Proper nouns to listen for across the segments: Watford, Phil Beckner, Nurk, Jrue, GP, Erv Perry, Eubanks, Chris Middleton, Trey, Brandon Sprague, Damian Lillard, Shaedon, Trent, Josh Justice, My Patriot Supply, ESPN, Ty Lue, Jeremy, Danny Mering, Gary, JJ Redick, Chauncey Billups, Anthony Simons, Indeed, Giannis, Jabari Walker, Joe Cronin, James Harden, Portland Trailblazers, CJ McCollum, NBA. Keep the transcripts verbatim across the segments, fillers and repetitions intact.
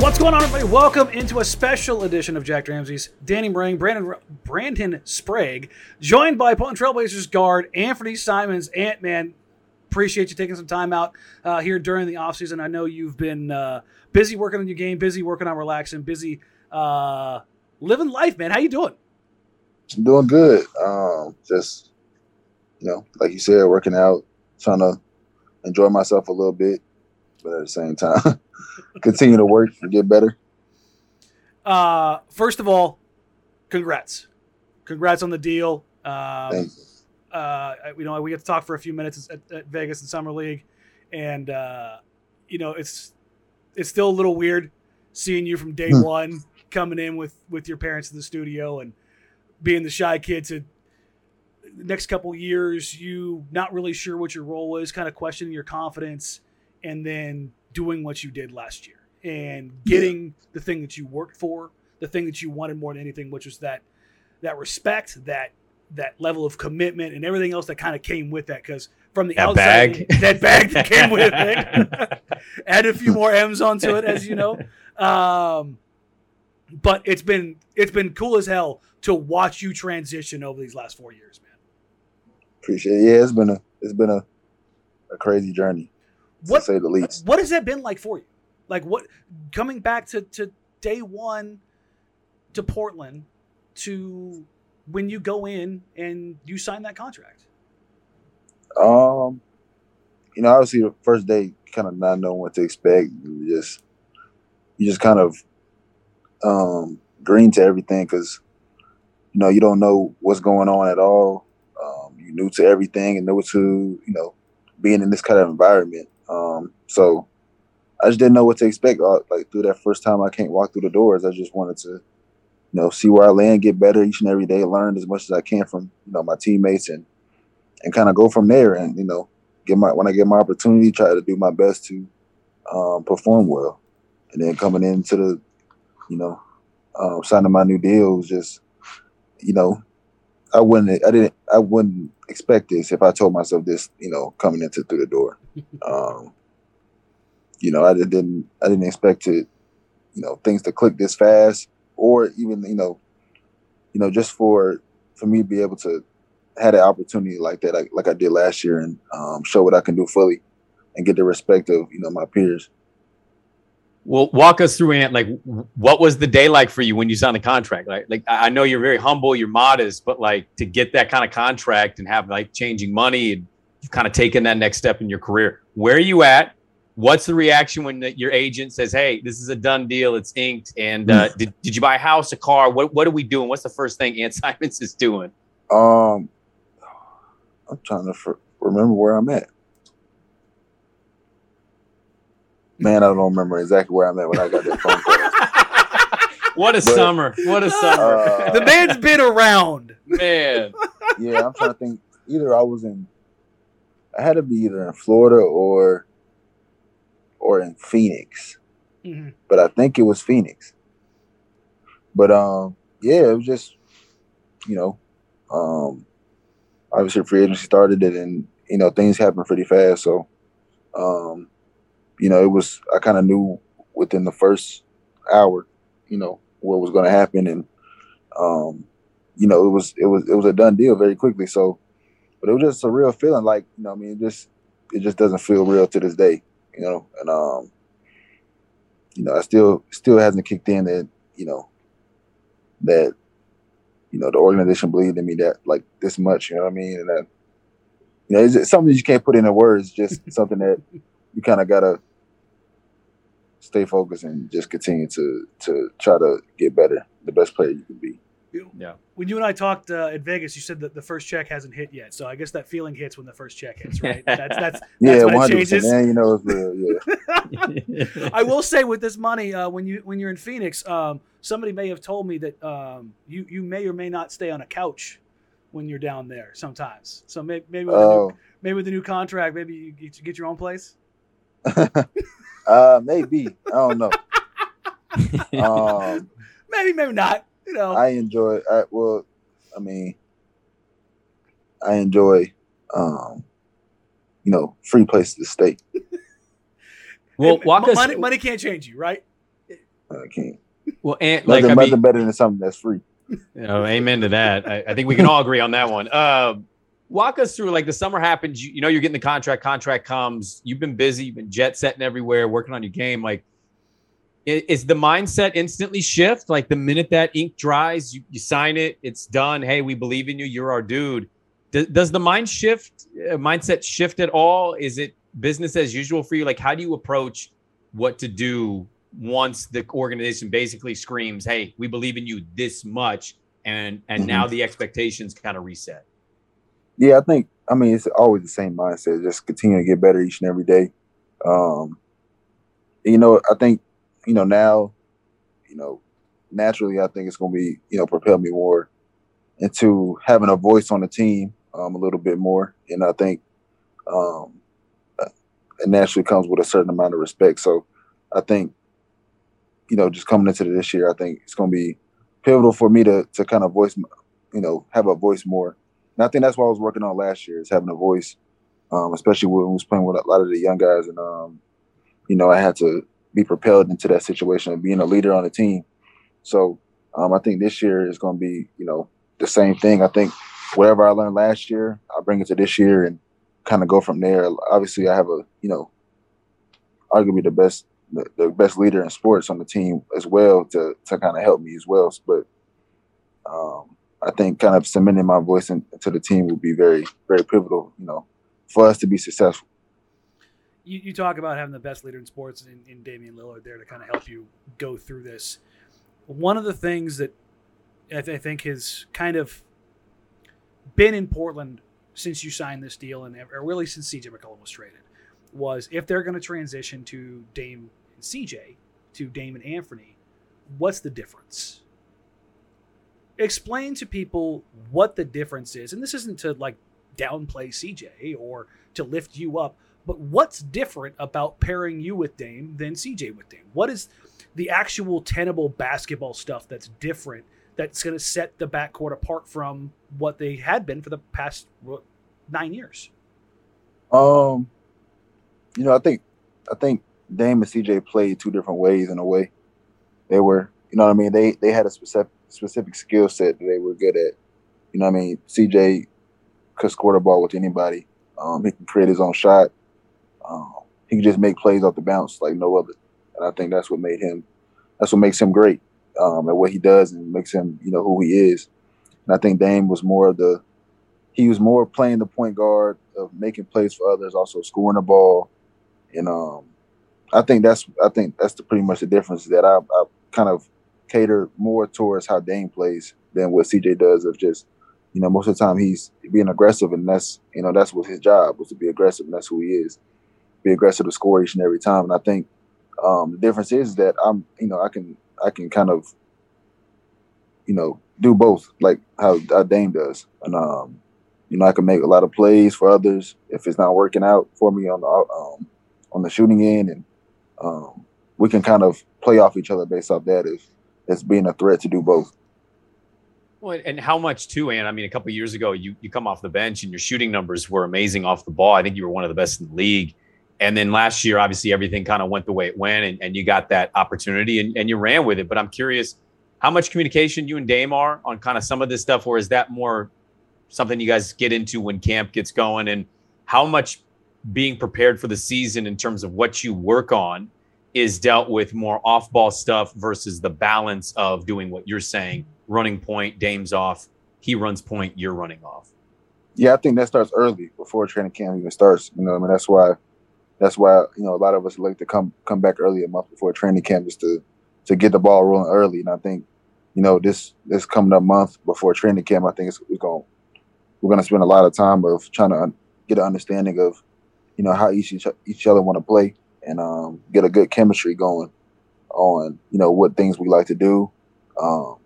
What's going on, everybody? Welcome into a special edition of Jack Ramsey's. Danny Mering, Brandon Brandon Sprague, joined by Portland Trailblazers guard Anthony Simons. Ant Man, appreciate you taking some time out uh, here during the offseason. I know you've been uh, busy working on your game, busy working on relaxing, busy uh, living life, man. How you doing? I'm doing good. Um, just, you know, like you said, working out, trying to enjoy myself a little bit, but at the same time, continue to work and get better. Uh, first of all, congrats. Congrats on the deal. Um, Thank you. Uh, you know, we got to talk for a few minutes at, at Vegas and Summer League. And, uh, you know, it's it's still a little weird seeing you from day one coming in with, with your parents in the studio and being the shy kid to the next couple years, you not really sure what your role was, kind of questioning your confidence, and then doing what you did last year and getting the thing that you worked for, the thing that you wanted more than anything, which was that that respect, that that level of commitment, and everything else that kind of came with that. Because from the that outside, bag. that bag that came with it, add a few more M's onto it, as you know. Um, but it's been it's been cool as hell to watch you transition over these last four years, man. Appreciate it. Yeah, it's been a it's been a, a crazy journey. What, to say the least. What has that been like for you? Like, what coming back to, to day one to Portland, to when you go in and you sign that contract? Um, you know, obviously the first day, kind of not knowing what to expect. You just you just kind of um, green to everything because you know you don't know what's going on at all. Um, you're new to everything and new to you know being in this kind of environment. Um, so I just didn't know what to expect. I, like through that first time I can't walk through the doors. I just wanted to, you know, see where I land, get better each and every day, learn as much as I can from, you know, my teammates and, and kind of go from there and, you know, get my, when I get my opportunity, try to do my best to, um, perform well. And then coming into the, you know, um, signing my new deal was just, you know, I wouldn't, I didn't, I wouldn't expect this if I told myself this, you know, coming into through the door. Um, you know, I didn't, I didn't expect to, you know, things to click this fast, or even, you know, you know, just for, for me to be able to have an opportunity like that, like, like I did last year and um, show what I can do fully and get the respect of, you know, my peers. Well, walk us through, Ant. Like, what was the day like for you when you signed the contract? Like, like I know you're very humble, you're modest, but like to get that kind of contract and have like changing money and you've kind of taken that next step in your career. Where are you at? What's the reaction when the, your agent says, "Hey, this is a done deal, it's inked"? And uh, did did you buy a house, a car? What what are we doing? What's the first thing Ant Simons is doing? Um, I'm trying to for, remember where I'm at. Man, I don't remember exactly where I'm at when I got that phone call. What a but, summer. What a summer. Uh, the man's been around. Man. Yeah, I'm trying to think. Either I was in, I had to be either in Florida or or in Phoenix. Mm-hmm. But I think it was Phoenix. But, um, yeah, it was just, you know, um, obviously free agency started it and, you know, things happen pretty fast. So, um, you know, it was, I kind of knew within the first hour, you know, what was going to happen. And, um, you know, it was, it was, it was a done deal very quickly. So, but it was just a real feeling, like, you know, I mean, it just, it just doesn't feel real to this day, you know? And, um, you know, I still, still hasn't kicked in that, you know, that, you know, the organization believed in me that like this much, you know what I mean? And that, you know, it's, it's something that you can't put into words, just something that you kind of got to stay focused and just continue to, to try to get better, the best player you can be. Yeah. When you and I talked uh, in Vegas, you said that the first check hasn't hit yet. So I guess that feeling hits when the first check hits, right? That's that's, that's yeah, when it changes. Man, you know, it's real, yeah. I will say with this money, uh, when you when you're in Phoenix, um, somebody may have told me that um, you you may or may not stay on a couch when you're down there sometimes. So maybe maybe with, oh. the, new, maybe with the new contract, maybe you get, you get your own place. uh, maybe I don't know. um, maybe maybe not. You know, I enjoy. I, well, I mean, I enjoy, um, you know, free places to stay. Well, walk M- us, money, money can't change you, right? I can't. Well, and nothing, like, I nothing mean, better than something that's free. You know, amen to that. I, I think we can all agree on that one. Uh, walk us through, like, the summer happens. You, you know, you're getting the contract. Contract comes. You've been busy. You've been jet setting everywhere, working on your game, like. Is the mindset instantly shift? Like the minute that ink dries, you, you sign it, it's done. Hey, we believe in you. You're our dude. Does, does the mind shift, mindset shift at all? Is it business as usual for you? Like, how do you approach what to do once the organization basically screams, hey, we believe in you this much. And, and mm-hmm. now the expectations kind of reset. Yeah, I think, I mean, it's always the same mindset. Just continue to get better each and every day. Um, you know, I think, you know, now, you know, naturally, I think it's going to be, you know, propel me more into having a voice on the team um, a little bit more. And I think um, it naturally comes with a certain amount of respect. So I think, you know, just coming into this year, I think it's going to be pivotal for me to to kind of voice, you know, have a voice more. And I think that's what I was working on last year, is having a voice, um, especially when I was playing with a lot of the young guys. And, um, you know, I had to be propelled into that situation of being a leader on the team. So um, I think this year is going to be, you know, the same thing. I think whatever I learned last year, I'll bring it to this year and kind of go from there. Obviously, I have a, you know, arguably the best, the, the best leader in sports on the team as well to to kind of help me as well. But um, I think kind of cementing my voice in, into the team will be very, very pivotal, you know, for us to be successful. You, you talk about having the best leader in sports in, in Damian Lillard there to kind of help you go through this. One of the things that I, th- I think has kind of been in Portland since you signed this deal, and or really since C J McCollum was traded, was if they're going to transition to Dame and C J, to Dame and Anthony, what's the difference? Explain to people what the difference is. And this isn't to, like, downplay C J or to lift you up, but what's different about pairing you with Dame than C J with Dame? What is the actual tenable basketball stuff that's different that's going to set the backcourt apart from what they had been for the past what, nine years? Um, you know, I think I think Dame and C J played two different ways in a way. They were, you know what I mean? They they had a specific specific skill set that they were good at. You know what I mean? C J could score the ball with anybody. Um, he can create his own shot. Um, he can just make plays off the bounce like no other. And I think that's what made him, that's what makes him great um, at what he does and makes him, you know, who he is. And I think Dame was more of the, he was more playing the point guard, of making plays for others, also scoring the ball. And um, I think that's, I think that's the, pretty much the difference, that I, I kind of cater more towards how Dame plays than what C J does, of just, you know, most of the time he's being aggressive, and that's, you know, that's what his job was, to be aggressive, and that's who he is. Be aggressive to score each and every time. And I think um, the difference is that I'm, you know, I can, I can kind of, you know, do both, like how, how Dame does. And, um, you know, I can make a lot of plays for others if it's not working out for me on the, um, on the shooting end. And um, we can kind of play off each other based off that, as, as being a threat to do both. Well, and how much too, Ann? I mean, a couple of years ago, you, you come off the bench and your shooting numbers were amazing off the ball. I think you were one of the best in the league. And then last year, obviously, everything kind of went the way it went, and, and you got that opportunity and, and you ran with it. But I'm curious how much communication you and Dame are on kind of some of this stuff, or is that more something you guys get into when camp gets going? And how much being prepared for the season in terms of what you work on is dealt with more off-ball stuff versus the balance of doing what you're saying, running point, Dame's off, he runs point, you're running off? Yeah, I think that starts early before training camp even starts. You know, I mean, that's why that's why, you know, a lot of us like to come come back early a month before training camp, is to to get the ball rolling early. And I think, you know, this this coming up month before training camp, I think it's we're going we're going to spend a lot of time of trying to get an understanding of, you know, how each each other want to play, and um, get a good chemistry going on, you know, what things we like to do, um,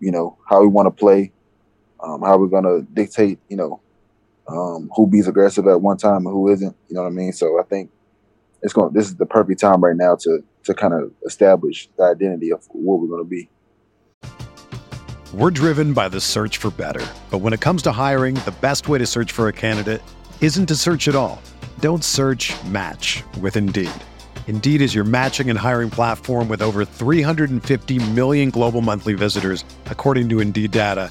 you know, how we want to play, um, how we're going to dictate, you know, um, who be's aggressive at one time and who isn't, you know what I mean? So I think it's going. This is the perfect time right now to to kind of establish the identity of what we're going to be. We're driven by the search for better. But when it comes to hiring, the best way to search for a candidate isn't to search at all. Don't search, match with Indeed. Indeed is your matching and hiring platform with over three hundred fifty million global monthly visitors, according to Indeed data,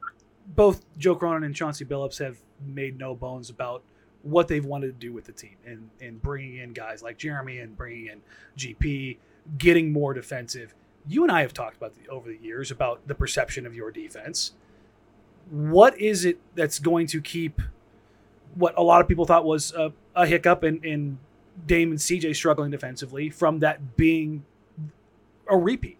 both Joe Cronin and Chauncey Billups have made no bones about what they've wanted to do with the team, and, and bringing in guys like Jeremy and bringing in G P, getting more defensive. You and I have talked about the, over the years about the perception of your defense. What is it that's going to keep what a lot of people thought was a, a hiccup in, in Dame and C J struggling defensively from that being a repeat?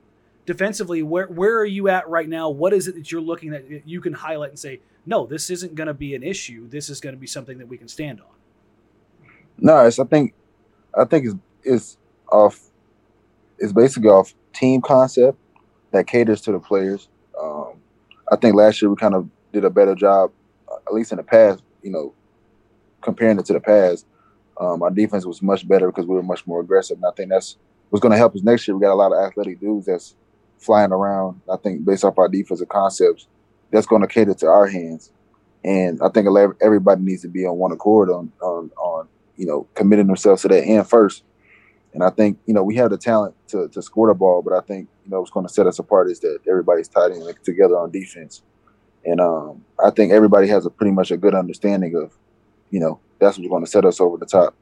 Defensively, where where are you at right now? What is it that you're looking at that you can highlight and say, no, this isn't going to be an issue. This is going to be something that we can stand on? No, it's I think I think it's it's off. It's basically off team concept that caters to the players. Um, I think last year we kind of did a better job, at least in the past. You know, comparing it to the past, um, our defense was much better because we were much more aggressive, and I think that's what's going to help us next year. We got a lot of athletic dudes that's flying around. I think based off our defensive concepts, that's going to cater to our hands. And I think everybody needs to be on one accord on, on, on you know, committing themselves to that end first. And I think, you know, we have the talent to, to score the ball, but I think, you know, what's going to set us apart is that everybody's tied in together on defense. And um, I think everybody has a pretty much a good understanding of, you know, that's what's going to set us over the top.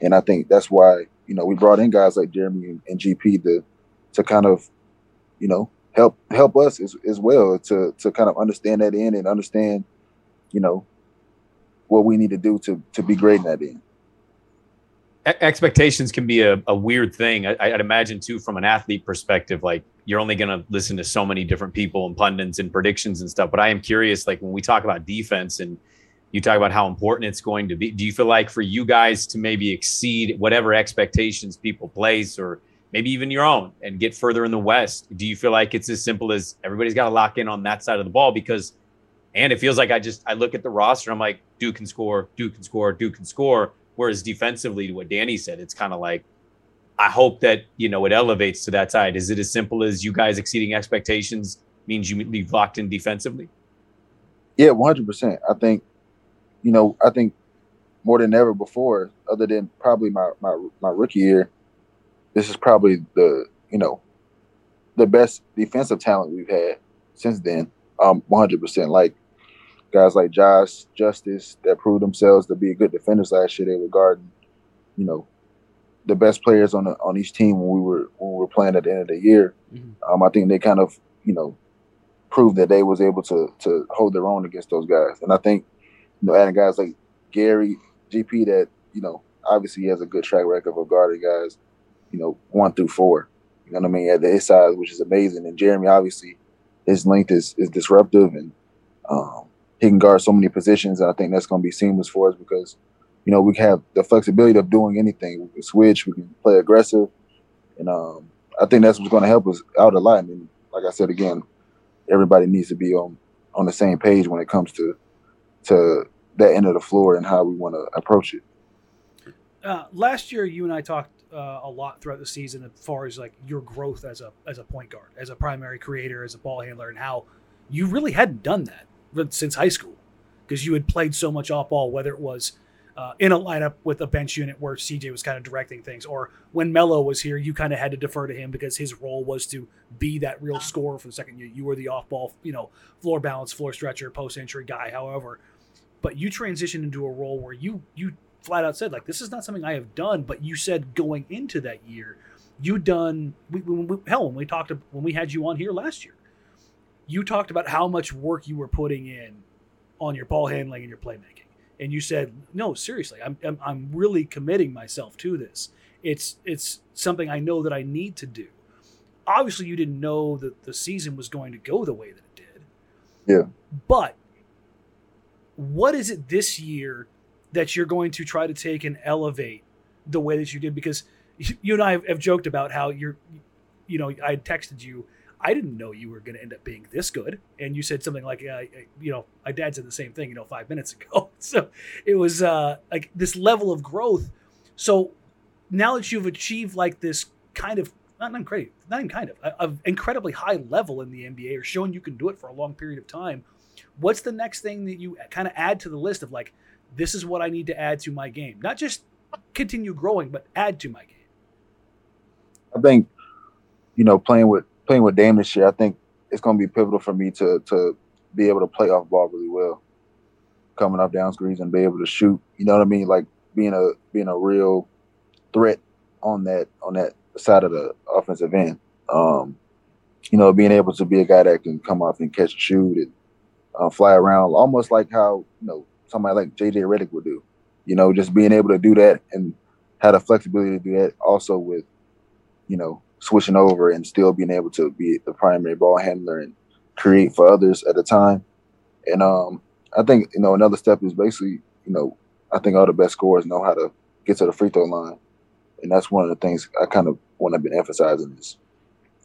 And I think that's why, you know, we brought in guys like Jeremy and, and G P to, to kind of, you know, help help us as, as well to to kind of understand that end and understand, you know, what we need to do to to be great in that end. Expectations can be a, a weird thing. I, I'd imagine, too, from an athlete perspective, like you're only going to listen to so many different people and pundits and predictions and stuff. But I am curious, like when we talk about defense and you talk about how important it's going to be, do you feel like for you guys to maybe exceed whatever expectations people place or maybe even your own and get further in the West? Do you feel like it's as simple as everybody's got to lock in on that side of the ball? Because, and it feels like I just, I look at the roster, I'm like, Duke can score, Duke can score, Duke can score. Whereas defensively, to what Danny said, it's kind of like, I hope that, you know, it elevates to that side. Is it as simple as you guys exceeding expectations means you leave locked in defensively? Yeah, one hundred percent. I think, you know, I think more than ever before, other than probably my, my, my rookie year, this is probably the, you know, the best defensive talent we've had since then, um, one hundred percent. Like, guys like Josh Justice that proved themselves to be good defenders last year. They were guarding, you know, the best players on the, on each team when we were when we were playing at the end of the year. Mm-hmm. Um, I think they kind of, you know, proved that they was able to to hold their own against those guys. And I think, you know, adding guys like Gary, G P, that, you know, obviously has a good track record of guarding guys, you know, one through four. You know what I mean? At his size, which is amazing. And Jeremy, obviously, his length is, is disruptive, and um, he can guard so many positions. And I think that's going to be seamless for us because, you know, we have the flexibility of doing anything. We can switch. We can play aggressive. And um, I think that's what's going to help us out a lot. And like I said, again, everybody needs to be on, on the same page when it comes to to that end of the floor and how we want to approach it. Uh, last year, you and I talked uh, a lot throughout the season as far as like your growth as a as a point guard, as a primary creator, as a ball handler, and how you really hadn't done that since high school because you had played so much off ball, whether it was uh, in a lineup with a bench unit where C J was kind of directing things, or when Melo was here, you kind of had to defer to him because his role was to be that real scorer for the second year. You were the off ball, you know, floor balance, floor stretcher, post entry guy, however. But you transitioned into a role where you you. flat out said, like, this is not something I have done, but you said going into that year, you done, we, we, hell, when we talked, when we had you on here last year, you talked about how much work you were putting in on your ball handling and your playmaking. And you said, no, seriously, I'm, I'm, I'm really committing myself to this. It's, it's something I know that I need to do. Obviously you didn't know that the season was going to go the way that it did. Yeah. But what is it this year that you're going to try to take and elevate the way that you did? Because you and I have joked about how you're, you know, I texted you, I didn't know you were going to end up being this good. And you said something like, uh, you know, my dad said the same thing, you know, five minutes ago. So it was uh, like this level of growth. So now that you've achieved like this kind of, not, not, great, not even kind of, of incredibly high level in the N B A, or shown you can do it for a long period of time, what's the next thing that you kind of add to the list of like, this is what I need to add to my game? Not just continue growing, but add to my game. I think, you know, playing with playing with Dame this year, I think it's going to be pivotal for me to to be able to play off ball really well, coming off down screens and be able to shoot. You know what I mean? Like being a being a real threat on that on that side of the offensive end. Um, you know, being able to be a guy that can come off and catch and shoot and uh, fly around, almost like how, you know, somebody like J J Redick would do, you know, just being able to do that and had a flexibility to do that also with, you know, switching over and still being able to be the primary ball handler and create for others at a time. And um, I think, you know, another step is basically, you know, I think all the best scorers know how to get to the free throw line. And that's one of the things I kind of want to be emphasizing is,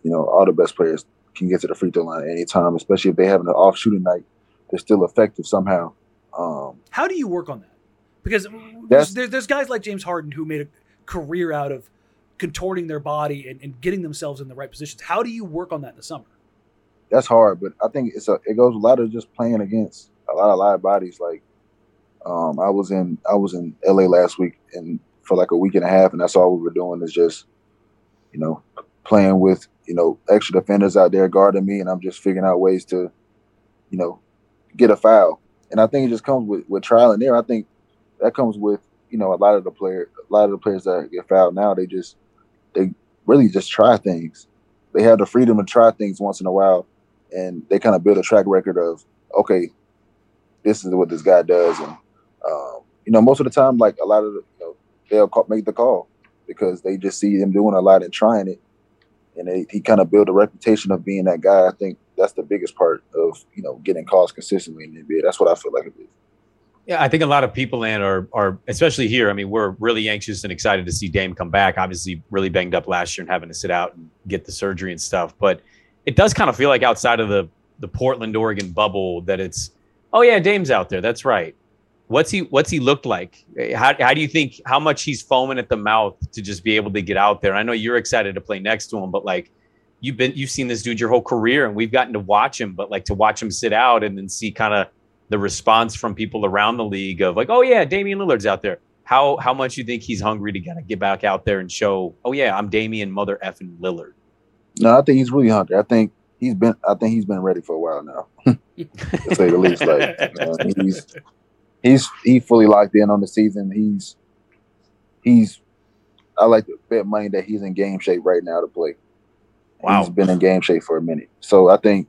you know, all the best players can get to the free throw line at any time, especially if they have an off shooting night, they're still effective somehow. Um, How do you work on that? Because there, there's guys like James Harden who made a career out of contorting their body and, and getting themselves in the right positions. How do you work on that in the summer? That's hard, but I think it's a, it goes a lot of just playing against a lot of live bodies. Like um, I was in I was in L A last week and for like a week and a half, and that's all we were doing is just, you know, playing with, you know, extra defenders out there guarding me, and I'm just figuring out ways to, you know, get a foul. And I think it just comes with, with trial and error. I think that comes with, you know, a lot of the player, a lot of the players that get fouled now, they just, they really just try things. They have the freedom to try things once in a while, and they kind of build a track record of, okay, this is what this guy does. And, um, you know, most of the time, like a lot of, the, you know, they'll call, make the call because they just see him doing a lot and trying it. And they, he kind of built a reputation of being that guy. I think that's the biggest part of, you know, getting calls consistently in the N B A. That's what I feel like it is. Yeah, I think a lot of people, and are, are especially here, I mean, we're really anxious and excited to see Dame come back. Obviously, really banged up last year and having to sit out and get the surgery and stuff. But it does kind of feel like outside of the the Portland, Oregon bubble that it's, oh, yeah, Dame's out there. That's right. What's he What's he looked like? How How do you think, how much he's foaming at the mouth to just be able to get out there? I know you're excited to play next to him, but like, You've been, you've seen this dude your whole career, and we've gotten to watch him, but like to watch him sit out and then see kind of the response from people around the league of like, oh yeah, Damian Lillard's out there. How, how much you think he's hungry to kind of get back out there and show, oh yeah, I'm Damian mother effing Lillard? No, I think he's really hungry. I think, he's been. I think he's been ready for a while now, to say the least. Like uh, he's he's he fully locked in on the season. He's he's. I like to bet money that he's in game shape right now to play. Wow, he's been in game shape for a minute. So I think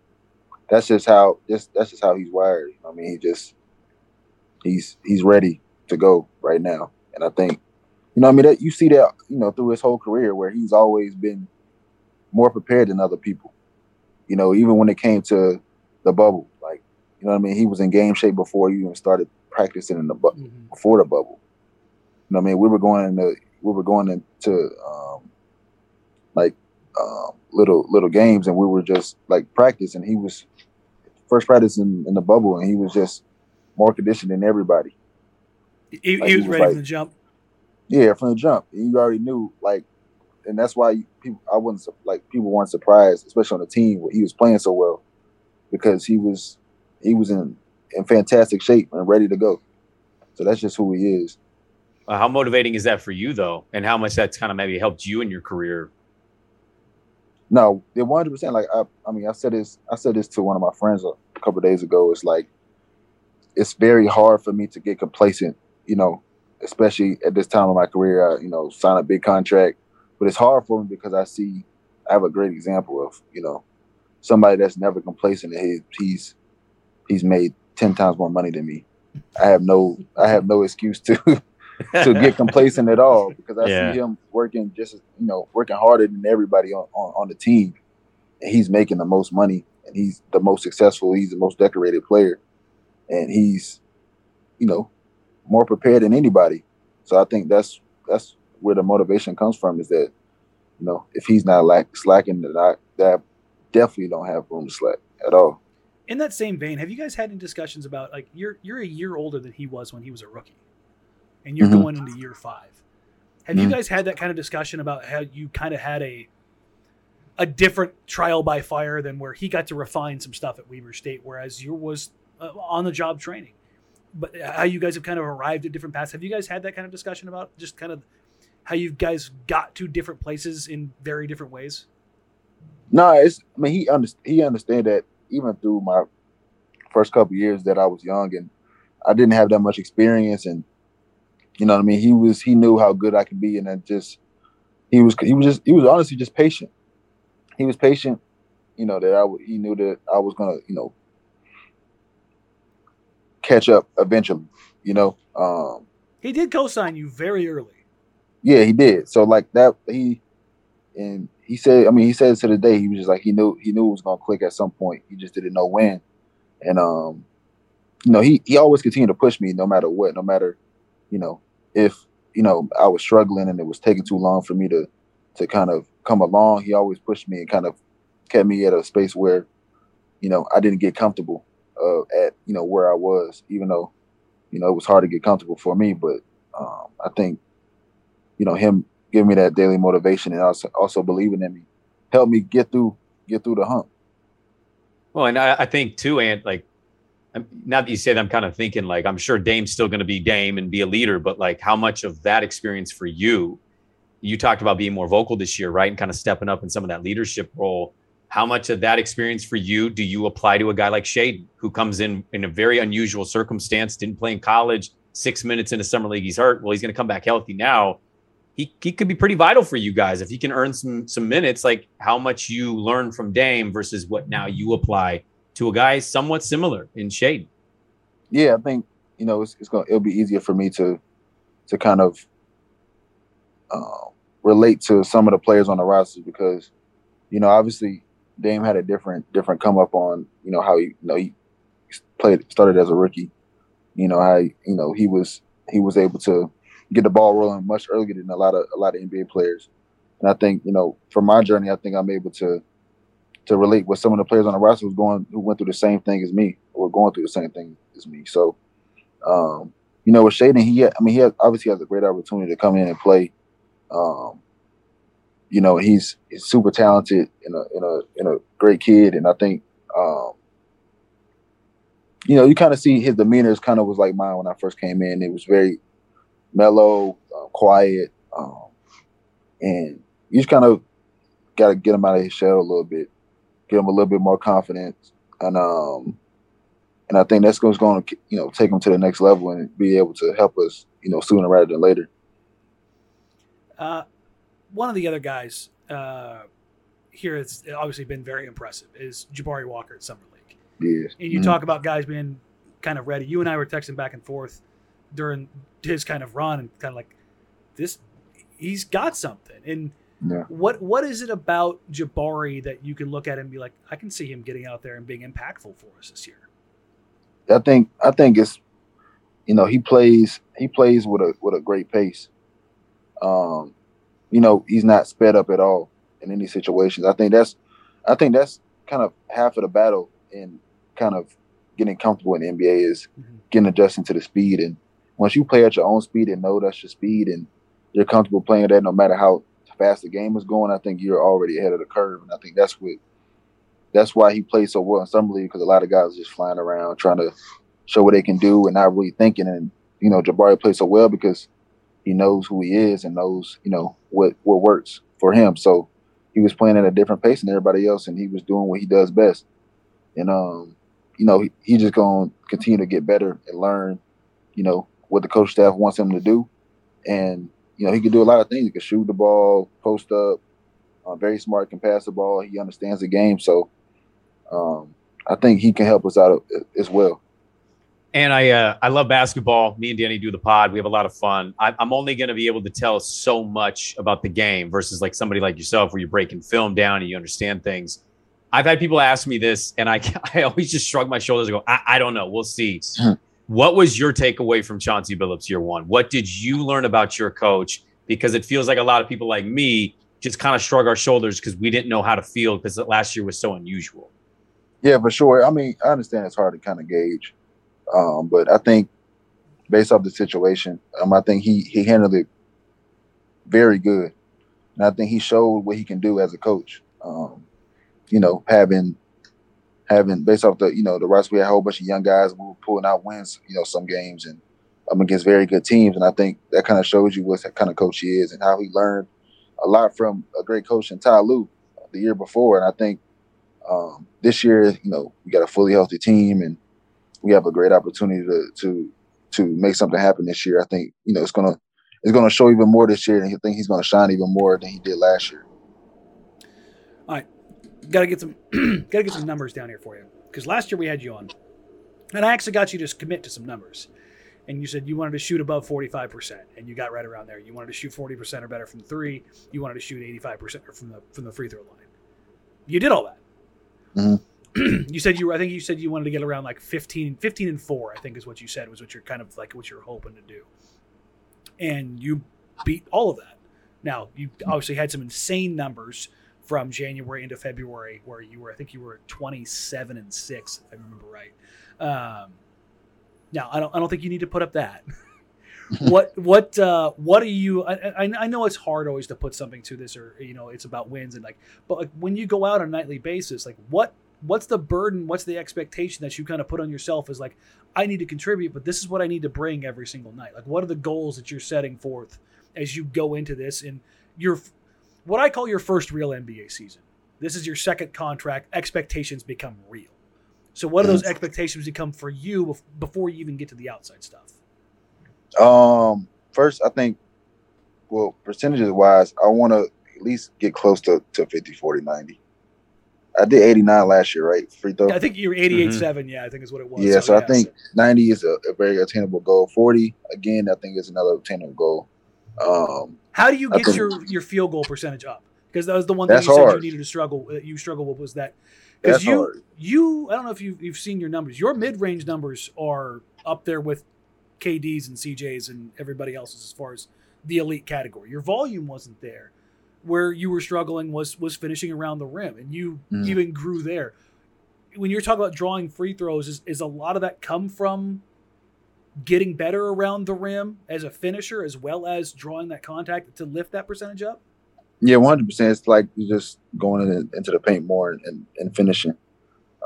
that's just how just that's just how he's wired. I mean, he just he's he's ready to go right now, and I think. You know, I mean, that you see that, you know, through his whole career where he's always been more prepared than other people, you know, even when it came to the bubble, like, you know what I mean? He was in game shape before you even started practicing in the bu- mm-hmm. before the bubble. You know what I mean? We were going into, we were going into um, like um, little, little games and we were just like practicing. He was first practicing in the bubble and he was just more conditioned than everybody. He, like, he, was, he was ready like, for the jump. Yeah, from the jump, you already knew, like, and that's why people, I wasn't like people weren't surprised, especially on the team where he was playing so well, because he was, he was in, in fantastic shape and ready to go. So that's just who he is. How motivating is that for you though, and how much that's kind of maybe helped you in your career? No, it one hundred percent. Like I, I mean, I said this, I said this to one of my friends a couple of days ago. It's like, it's very hard for me to get complacent, you know. Especially at this time of my career, I, you know, sign a big contract. But it's hard for me because I see, I have a great example of, you know, somebody that's never complacent. He, he's he's made ten times more money than me. I have no I have no excuse to to get complacent at all because I yeah. see him working just, you know, working harder than everybody on, on, on the team. And he's making the most money and he's the most successful. He's the most decorated player. And he's, you know, more prepared than anybody. So I think that's that's where the motivation comes from, is that, you know, if he's not lack, slacking, then I, then I definitely don't have room to slack at all. In that same vein, have you guys had any discussions about, like, you're you're a year older than he was when he was a rookie, and you're mm-hmm. going into year five. Have mm-hmm. you guys had that kind of discussion about how you kind of had a a different trial by fire than where he got to refine some stuff at Weber State, whereas you was uh, on-the-job training? But how you guys have kind of arrived at different paths. Have you guys had that kind of discussion about just kind of how you guys got to different places in very different ways? No, it's, I mean, he under, he understand that even through my first couple of years that I was young and I didn't have that much experience. And, you know what I mean? He was, he knew how good I could be. And then just, he was, he was just, he was honestly just patient. He was patient, you know, that I would, he knew that I was going to, you know, catch up eventually, you know. Um, he did co-sign you very early. Yeah, he did. So like that, he and he said. I mean, he said it to the day. He was just like he knew. He knew it was gonna click at some point. He just didn't know when. And um, you know, he he always continued to push me no matter what, no matter, you know, if you know I was struggling and it was taking too long for me to to kind of come along. He always pushed me and kind of kept me at a space where, you know, I didn't get comfortable. Uh, at, you know, where I was, even though, you know, it was hard to get comfortable for me. But um, I think, you know, him giving me that daily motivation and also, also believing in me helped me get through, get through the hump. Well, and I, I think too, Ant, like, now that you said, I'm kind of thinking like, I'm sure Dame's still going to be Dame and be a leader, but like how much of that experience for you, you talked about being more vocal this year, right? And kind of stepping up in some of that leadership role. How much of that experience for you do you apply to a guy like Shaedon, who comes in in a very unusual circumstance, didn't play in college, six minutes into summer league, he's hurt. Well, he's going to come back healthy now. He he could be pretty vital for you guys. If he can earn some some minutes, like how much you learn from Dame versus what now you apply to a guy somewhat similar in Shaedon. Yeah, I think, you know, it's, it's going it'll be easier for me to, to kind of uh, relate to some of the players on the roster because, you know, obviously, Dame had a different different come up on, you know, how he, you know, he played started as a rookie, you know, how, you know, he was he was able to get the ball rolling much earlier than a lot of a lot of N B A players. And I think, you know, from my journey, I think I'm able to to relate with some of the players on the roster who's going who went through the same thing as me or going through the same thing as me. So, um, you know, with Shaedon, he had, I mean, he had, obviously has a great opportunity to come in and play. Um, You know, he's, he's super talented and a, and, a, and a great kid. And I think, um, you know, you kind of see his demeanor is kind of was like mine when I first came in. It was very mellow, uh, quiet. Um, and you just kind of got to get him out of his shell a little bit, give them a little bit more confidence, and um, and I think that's going to, you know, take them to the next level and be able to help us, you know, sooner rather than later. Uh, one of the other guys uh, here that's obviously been very impressive is Jabari Walker at Summer League. Yes. And you mm-hmm. talk about guys being kind of ready. You and I were texting back and forth during his kind of run and kind of like this, he's got something. And yeah. what, what is it about Jabari that you can look at and be like, I can see him getting out there and being impactful for us this year? I think I think it's, you know, he plays he plays with a with a great pace. Um, you know, he's not sped up at all in any situations. I think that's I think that's kind of half of the battle in kind of getting comfortable in the N B A is mm-hmm. getting adjusted to the speed. And once you play at your own speed and know that's your speed and you're comfortable playing that, no matter how fast the game is going, I think you're already ahead of the curve. And I think that's what. That's why he plays so well in Summer League, because a lot of guys are just flying around trying to show what they can do and not really thinking. And, you know, Jabari plays so well because he knows who he is and knows, you know, what, what works for him. So he was playing at a different pace than everybody else, and he was doing what he does best. And, um, you know, he, he just going to continue to get better and learn, you know, what the coach staff wants him to do. And, you know, he can do a lot of things. He can shoot the ball, post up, uh, very smart, can pass the ball. He understands the game. So, Um, I think he can help us out as well. And I uh, I love basketball. Me and Danny do the pod. We have a lot of fun. I, I'm only going to be able to tell so much about the game versus like somebody like yourself where you're breaking film down and you understand things. I've had people ask me this, and I I always just shrug my shoulders and go, I, I don't know. We'll see. What was your takeaway from Chauncey Billups year one? What did you learn about your coach? Because it feels like a lot of people like me just kind of shrug our shoulders because we didn't know how to feel because last year was so unusual. Yeah, for sure. I mean, I understand it's hard to kind of gauge, um, but I think based off the situation, um, I think he he handled it very good, and I think he showed what he can do as a coach. Um, you know, having having based off the you know the roster, we had a whole bunch of young guys. We were pulling out wins, you know, some games and um, against very good teams, and I think that kind of shows you what kind of coach he is and how he learned a lot from a great coach in Ty Lue the year before, and I think. Um, this year, you know, we got a fully healthy team, and we have a great opportunity to to to make something happen this year. I think you know it's gonna it's gonna show even more this year, and I think he's gonna shine even more than he did last year. All right, gotta get some gotta get some numbers down here for you, because last year we had you on, and I actually got you to commit to some numbers, and you said you wanted to shoot above forty-five percent, and you got right around there. You wanted to shoot forty percent or better from three. You wanted to shoot eighty-five percent from the from the free throw line. You did all that. Mm-hmm. you said you I think you said you wanted to get around like fifteen and four, I think is what you said was what you're kind of like what you're hoping to do, and you beat all of that. Now you obviously had some insane numbers from January into February where you were I think you were twenty-seven and six, if I remember right. Um, now I don't I don't think you need to put up that. what what uh, what are you? I, I I know it's hard always to put something to this, or you know it's about wins and like, but like when you go out on a nightly basis, like what what's the burden? What's the expectation that you kind of put on yourself? Is like I need to contribute, but this is what I need to bring every single night. Like what are the goals that you're setting forth as you go into this in your what I call your first real N B A season? This is your second contract. Expectations become real. So what do those expectations become for you before you even get to the outside stuff? Um, first, I think, well, percentages wise, I want to at least get close to, to fifty, forty, ninety. I did eighty-nine last year, right? Free throw. Yeah, I think you were eighty-eight, mm-hmm. seven. Yeah, I think is what it was. Yeah. So, so yeah, I think so. ninety is a, a very attainable goal. forty, again, I think is another attainable goal. Um, how do you get think, your, your field goal percentage up? Because that was the one thing you hard. said you needed to struggle that you struggle with was that, because you, hard. you, I don't know if you, you've seen your numbers, your mid range numbers are up there with K Ds and C Js and everybody else's as far as the elite category. Your volume wasn't there. Where you were struggling was was finishing around the rim, and you mm. even grew there. When you're talking about drawing free throws, is, is a lot of that come from getting better around the rim as a finisher as well as drawing that contact to lift that percentage up? Yeah, one hundred percent. It's like you're just going in, into the paint more and, and, and finishing.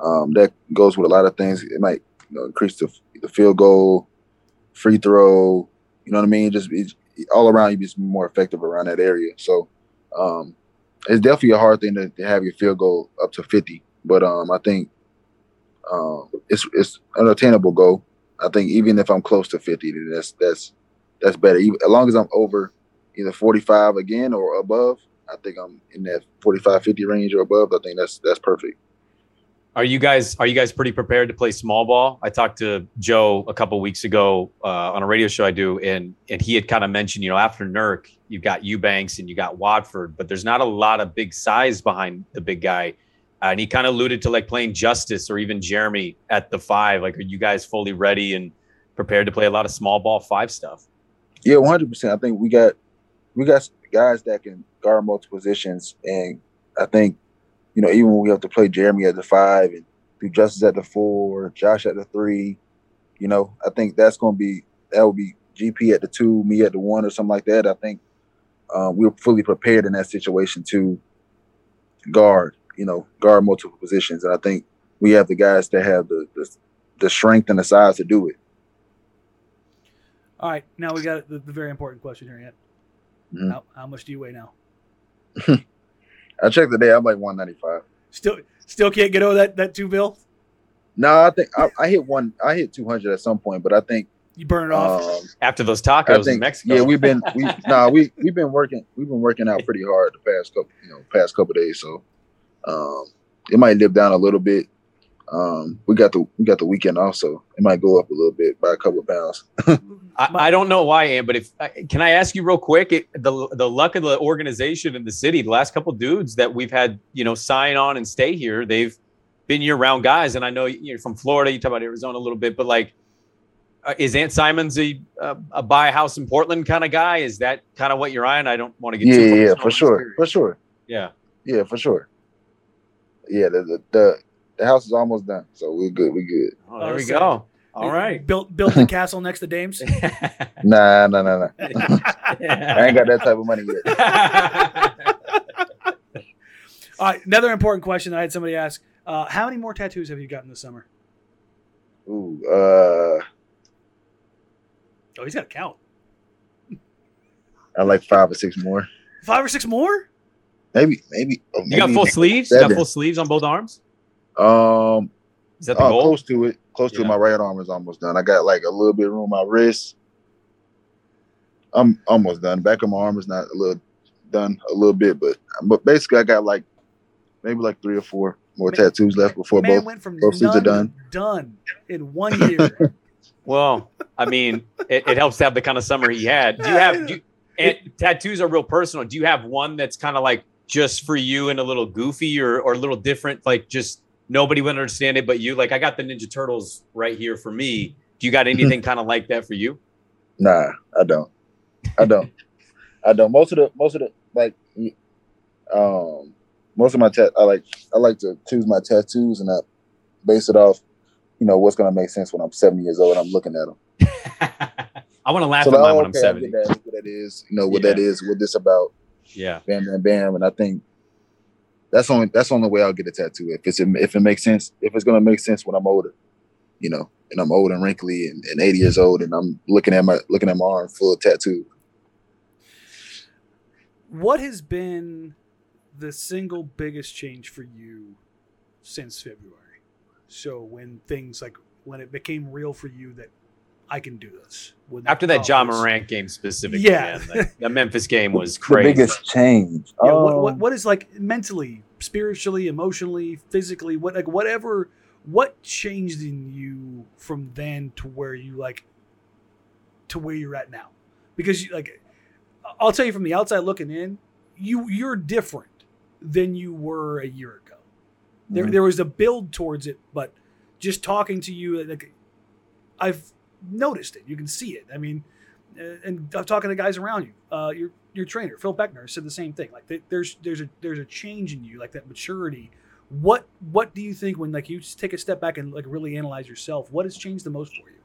Um, that goes with a lot of things. It might you know, increase the, the field goal, free throw, you know what I mean? Just it's, all around, you just be more effective around that area. So um, it's definitely a hard thing to, to have your field goal up to fifty. But um, I think um, it's it's an attainable goal. I think even if I'm close to fifty, that's that's that's better. Even, as long as I'm over either forty-five again or above, I think I'm in that forty-five, fifty range or above. I think that's that's perfect. Are you guys are you guys pretty prepared to play small ball? I talked to Joe a couple weeks ago uh, on a radio show I do, and and he had kind of mentioned, you know, after Nurk, you've got Eubanks and you got Watford, but there's not a lot of big size behind the big guy. Uh, and he kind of alluded to like playing Justice or even Jeremy at the five. Like, are you guys fully ready and prepared to play a lot of small ball five stuff? Yeah, one hundred percent. I think we got we got guys that can guard multiple positions, and I think, you know, even when we have to play Jeremy at the five and do Justice at the four, Josh at the three, you know, I think that's going to be – that would be G P at the two, me at the one or something like that. I think uh, we're fully prepared in that situation to guard, you know, guard multiple positions. And I think we have the guys that have the the, the strength and the size to do it. All right. Now we got the, the very important question here, Ant. Mm-hmm. How, how much do you weigh now? I checked the day. I'm like one ninety-five. Still, still can't get over that that two bill. No, nah, I think I, I hit one. I hit two hundred at some point, but I think you burn it off um, after those tacos I think, in Mexico. Yeah, we've been we nah we we've been working we've been working out pretty hard the past couple you know past couple days. So um, it might dip down a little bit. Um, we got the we got the weekend off, so it might go up a little bit by a couple of pounds. I, I don't know why, Ann, but if can I ask you real quick? It, the the luck of the organization in the city, the last couple of dudes that we've had, you know, sign on and stay here, they've been year round guys. And I know you're from Florida, you talk about Arizona a little bit, but like, uh, is Ant Simons a, a a buy a house in Portland kind of guy? Is that kind of what you're eyeing? I don't want to get yeah, too yeah, yeah, for sure, experience. for sure, yeah, yeah, for sure, yeah, the the. the The house is almost done, so we're good. We're good. Oh, there we go. All right. Built built the castle next to Dame's? Nah, nah, nah, nah. I ain't got that type of money yet. All right. Another important question that I had somebody ask. Uh, how many more tattoos have you gotten this summer? Ooh. Uh, oh, he's got a count. I like five or six more. Five or six more? Maybe. maybe. Oh, you maybe got full sleeves? Seven. You got full sleeves on both arms? Um, is that the uh, goal? Close to it. Close yeah. to it. My right arm is almost done. I got like a little bit of room on my wrist. I'm almost done. Back of my arm is not a little done a little bit, but but basically I got like maybe like three or four more man, tattoos left before man both went from both sleeves are done. Done in one year. Well, I mean, it, it helps to have the kind of summer he had. Do you have? Do you, and tattoos are real personal. Do you have one that's kind of like just for you and a little goofy or or a little different, like just. Nobody would understand it but you. Like, I got the Ninja Turtles right here for me. Do you got anything kind of like that for you? Nah, I don't. I don't. I don't. Most of the, most of the, like, um, most of my, ta- I like, I like to choose my tattoos and I base it off, you know, what's going to make sense when I'm seventy years old and I'm looking at them. I want to laugh so at mine like, when okay, I'm seventy. I get that, what that is, you know, what yeah. that is, what this about. Yeah. Bam, bam, bam. And I think, That's only that's the only way I'll get a tattoo if it's if it makes sense if it's gonna make sense when I'm older, you know, and I'm old and wrinkly and, and eighty years old and I'm looking at my looking at my arm full of tattoo. What has been the single biggest change for you since February? So when things like when it became real for you that I can do this when after that John Morant game specifically. Yeah, man, like, that Memphis game was crazy. The biggest change. Yeah, oh. what, what what is like mentally, spiritually, emotionally, physically, what like whatever, what changed in you from then to where you like to where you're at now? Because you, like, I'll tell you from the outside looking in, you you're different than you were a year ago. Mm-hmm. There there was a build towards it, but just talking to you, like I've. noticed it. You can see it. I mean, and I'm talking to guys around you. Uh, your your trainer, Phil Beckner, said the same thing. Like th- there's there's a there's a change in you, like that maturity. What what do you think when like you just take a step back and like really analyze yourself? What has changed the most for you?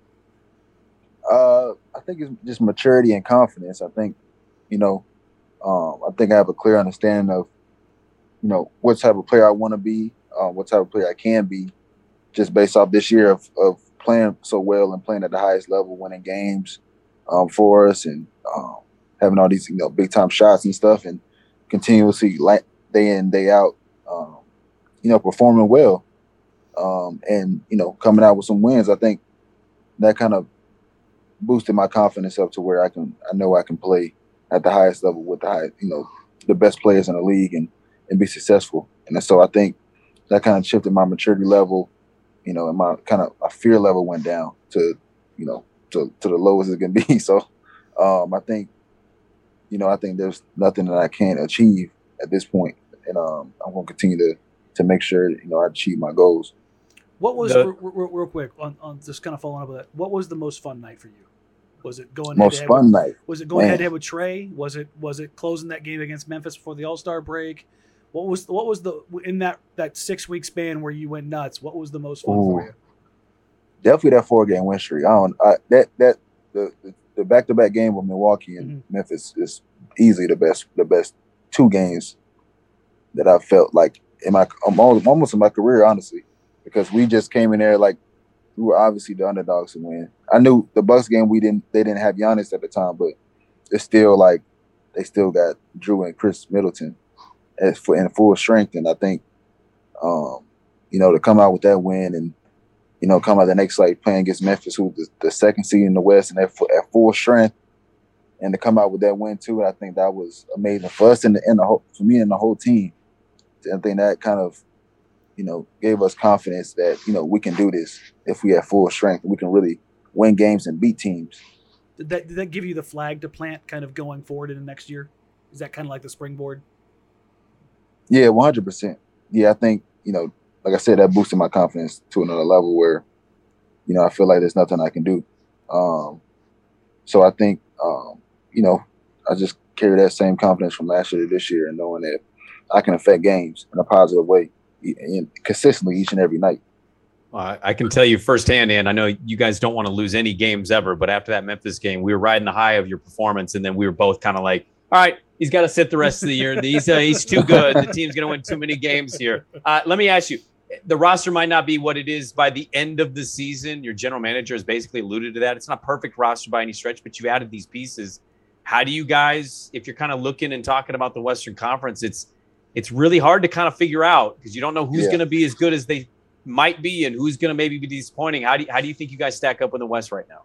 Uh, I think it's just maturity and confidence. I think, you know, um, I think I have a clear understanding of, you know, what type of player I want to be, uh, what type of player I can be, just based off this year of. of playing so well and playing at the highest level, winning games um, for us and um, having all these, you know, big time shots and stuff and continuously like day in, day out, um, you know, performing well, um, and, you know, coming out with some wins. I think that kind of boosted my confidence up to where I can, I know I can play at the highest level with the highest, you know, the best players in the league and, and be successful. And so I think that kind of shifted my maturity level, you know, and my kind of my fear level went down to, you know, to, to the lowest it can be. So um, I think, you know, I think there's nothing that I can't achieve at this point. And um, I'm going to continue to, to make sure, you know, I achieve my goals. What was, the, r- r- real quick, on, on just kind of following up with that, what was the most fun night for you? Was it going most fun with, night? Was it going head to head with Trey? Was it was it closing that game against Memphis before the All-Star break? What was what was the in that, that six week span where you went nuts? What was the most fun Ooh, for you? Definitely that four game win streak. I don't I, that that the the back to back game with Milwaukee and mm-hmm. Memphis is easily the best the best two games that I felt like in my almost in my career, honestly, because we just came in there like. We were obviously the underdogs to win. I knew the Bucks game we didn't they didn't have Giannis at the time, but it's still like they still got Jrue and Chris Middleton at in full strength. And I think um, you know, to come out with that win and, you know, come out the next like playing against Memphis, who the, the second seed in the West, and at, at full strength, and to come out with that win too, I think that was amazing for us and the, and the whole, for me and the whole team. I think that kind of, you know, gave us confidence that, you know, we can do this if we have full strength. We can really win games and beat teams. Did that, did that give you the flag to plant kind of going forward in the next year? Is that kind of like the springboard? Yeah, one hundred percent. Yeah, I think, you know, like I said, that boosted my confidence to another level where, you know, I feel like there's nothing I can do. Um, so I think, um, you know, I just carry that same confidence from last year to this year and knowing that I can affect games in a positive way. Consistently each and every night. Uh, I can tell you firsthand, and I know you guys don't want to lose any games ever, but after that Memphis game, we were riding the high of your performance, and then we were both kind of like, all right, he's got to sit the rest of the year. He's, uh, he's too good. The team's going to win too many games here. Uh, let me ask you, the roster might not be what it is by the end of the season. Your general manager has basically alluded to that. It's not a perfect roster by any stretch, but you added these pieces. How do you guys, if you're kind of looking and talking about the Western Conference, it's It's really hard to kind of figure out because you don't know who's yeah. going to be as good as they might be and who's going to maybe be disappointing. How do you, how do you think you guys stack up in the West right now?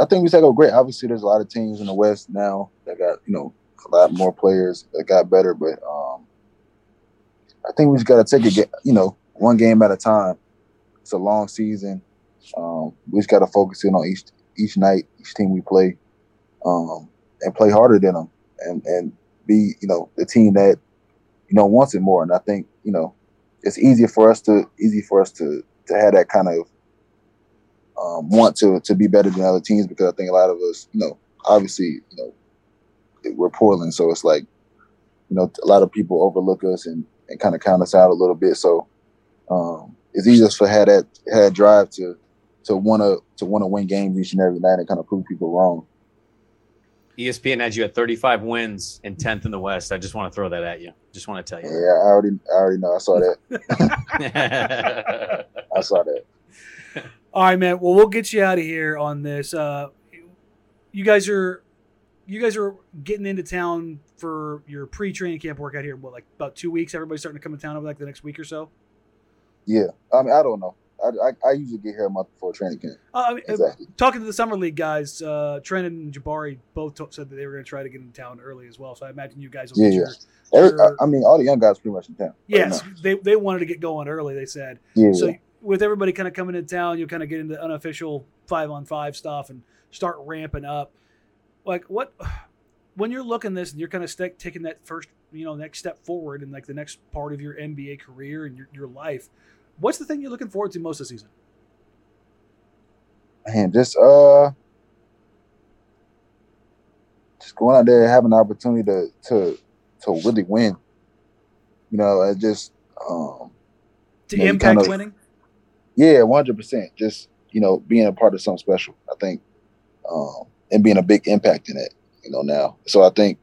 I think we stack up great. Obviously, there's a lot of teams in the West now that got, you know, a lot more players that got better. But um, I think we just got to take it, you know, one game at a time. It's a long season. Um, we just got to focus in on each each night, each team we play, um, and play harder than them and and. Be, you know, the team that, you know, wants it more. And I think, you know, it's easier for us to easy for us to to have that kind of um, want to to be better than other teams, because I think a lot of us, you know, obviously, you know, we're Portland, so it's like, you know, a lot of people overlook us and, and kind of count us out a little bit. So um, it's easier for have that had drive to to want to to want to win games each and every night and kind of prove people wrong. E S P N had you at thirty-five wins and tenth in the West. I just want to throw that at you. Just want to tell you. Yeah, I already, I already know. I saw that. I saw that. All right, man. Well, we'll get you out of here on this. Uh, you guys are, you guys are getting into town for your pre-training camp workout here. What, like about two weeks? Everybody's starting to come to town over like the next week or so. Yeah, I mean, I don't know. I, I, I usually get here a month before training camp. Uh, I mean, exactly. Talking to the summer league guys, uh, Trent and Jabari both t- said that they were going to try to get in town early as well. So I imagine you guys will yeah, get yeah. Your, Every, your, I mean, all the young guys pretty much in town. Yes, right they they wanted to get going early. They said yeah, so. Yeah. With everybody kind of coming in town, you'll kind of get into unofficial five on five stuff and start ramping up. Like what when you're looking this and you're kind of st- taking that first, you know, next step forward in like the next part of your N B A career and your, your life. What's the thing you're looking forward to most this season? Man, just uh, just going out there and having the opportunity to to to really win. You know, I just um, to you know, impact kind of, winning. Yeah, one hundred percent. Just, you know, being a part of something special, I think, um, and being a big impact in it. You know, now, so I think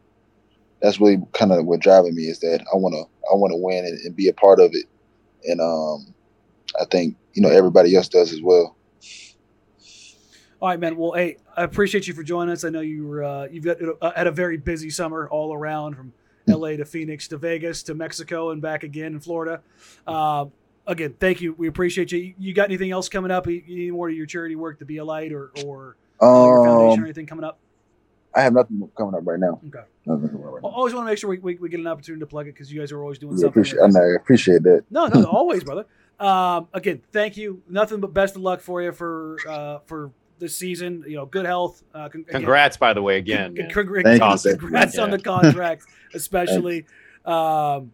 that's really kind of what driving me is that I want to I want to win and, and be a part of it. And um, I think, you know, everybody else does as well. All right, man. Well, hey, I appreciate you for joining us. I know you were, uh, you've got, uh, had a very busy summer all around, from L A to Phoenix to Vegas to Mexico and back again in Florida. Uh, again, thank you. We appreciate you. You got anything else coming up? Any more of your charity work to be a light or, or um, your foundation or anything coming up? I have nothing coming up right now. Okay. Nothing coming up right now. I always want to make sure we, we, we get an opportunity to plug it because you guys are always doing yeah, something. Appreciate, I, know, I appreciate that. No, no, always, brother. Um, again, thank you. Nothing but best of luck for you for uh, for this season. You know, good health. Uh, con- congrats, again, by the way, again. Con- con- thank congrats, you, congrats on the contract, especially. um,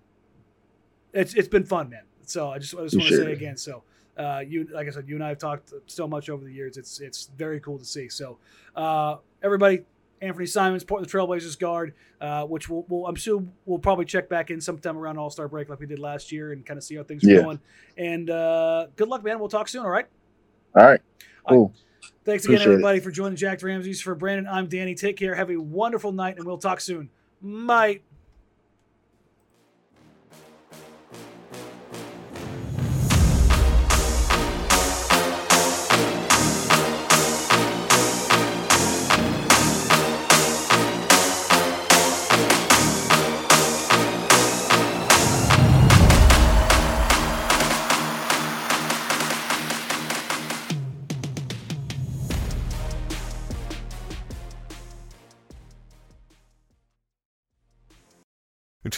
it's it's been fun, man. So I just, I just want to say it again. So. Uh, you, like I said, you and I have talked so much over the years. It's it's very cool to see. So, uh, everybody, Anthony Simons, Portland Trailblazers guard, uh, which we'll, we'll, I'm sure we'll probably check back in sometime around All-Star break like we did last year and kind of see how things are yeah. going. And uh, good luck, man. We'll talk soon, all right? All right. Cool. All right. Thanks again, Appreciate everybody, it. for joining Jack Ramsey's. For Brandon, I'm Danny. Take care. Have a wonderful night, and we'll talk soon. Bye. It's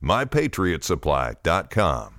my patriot supply dot com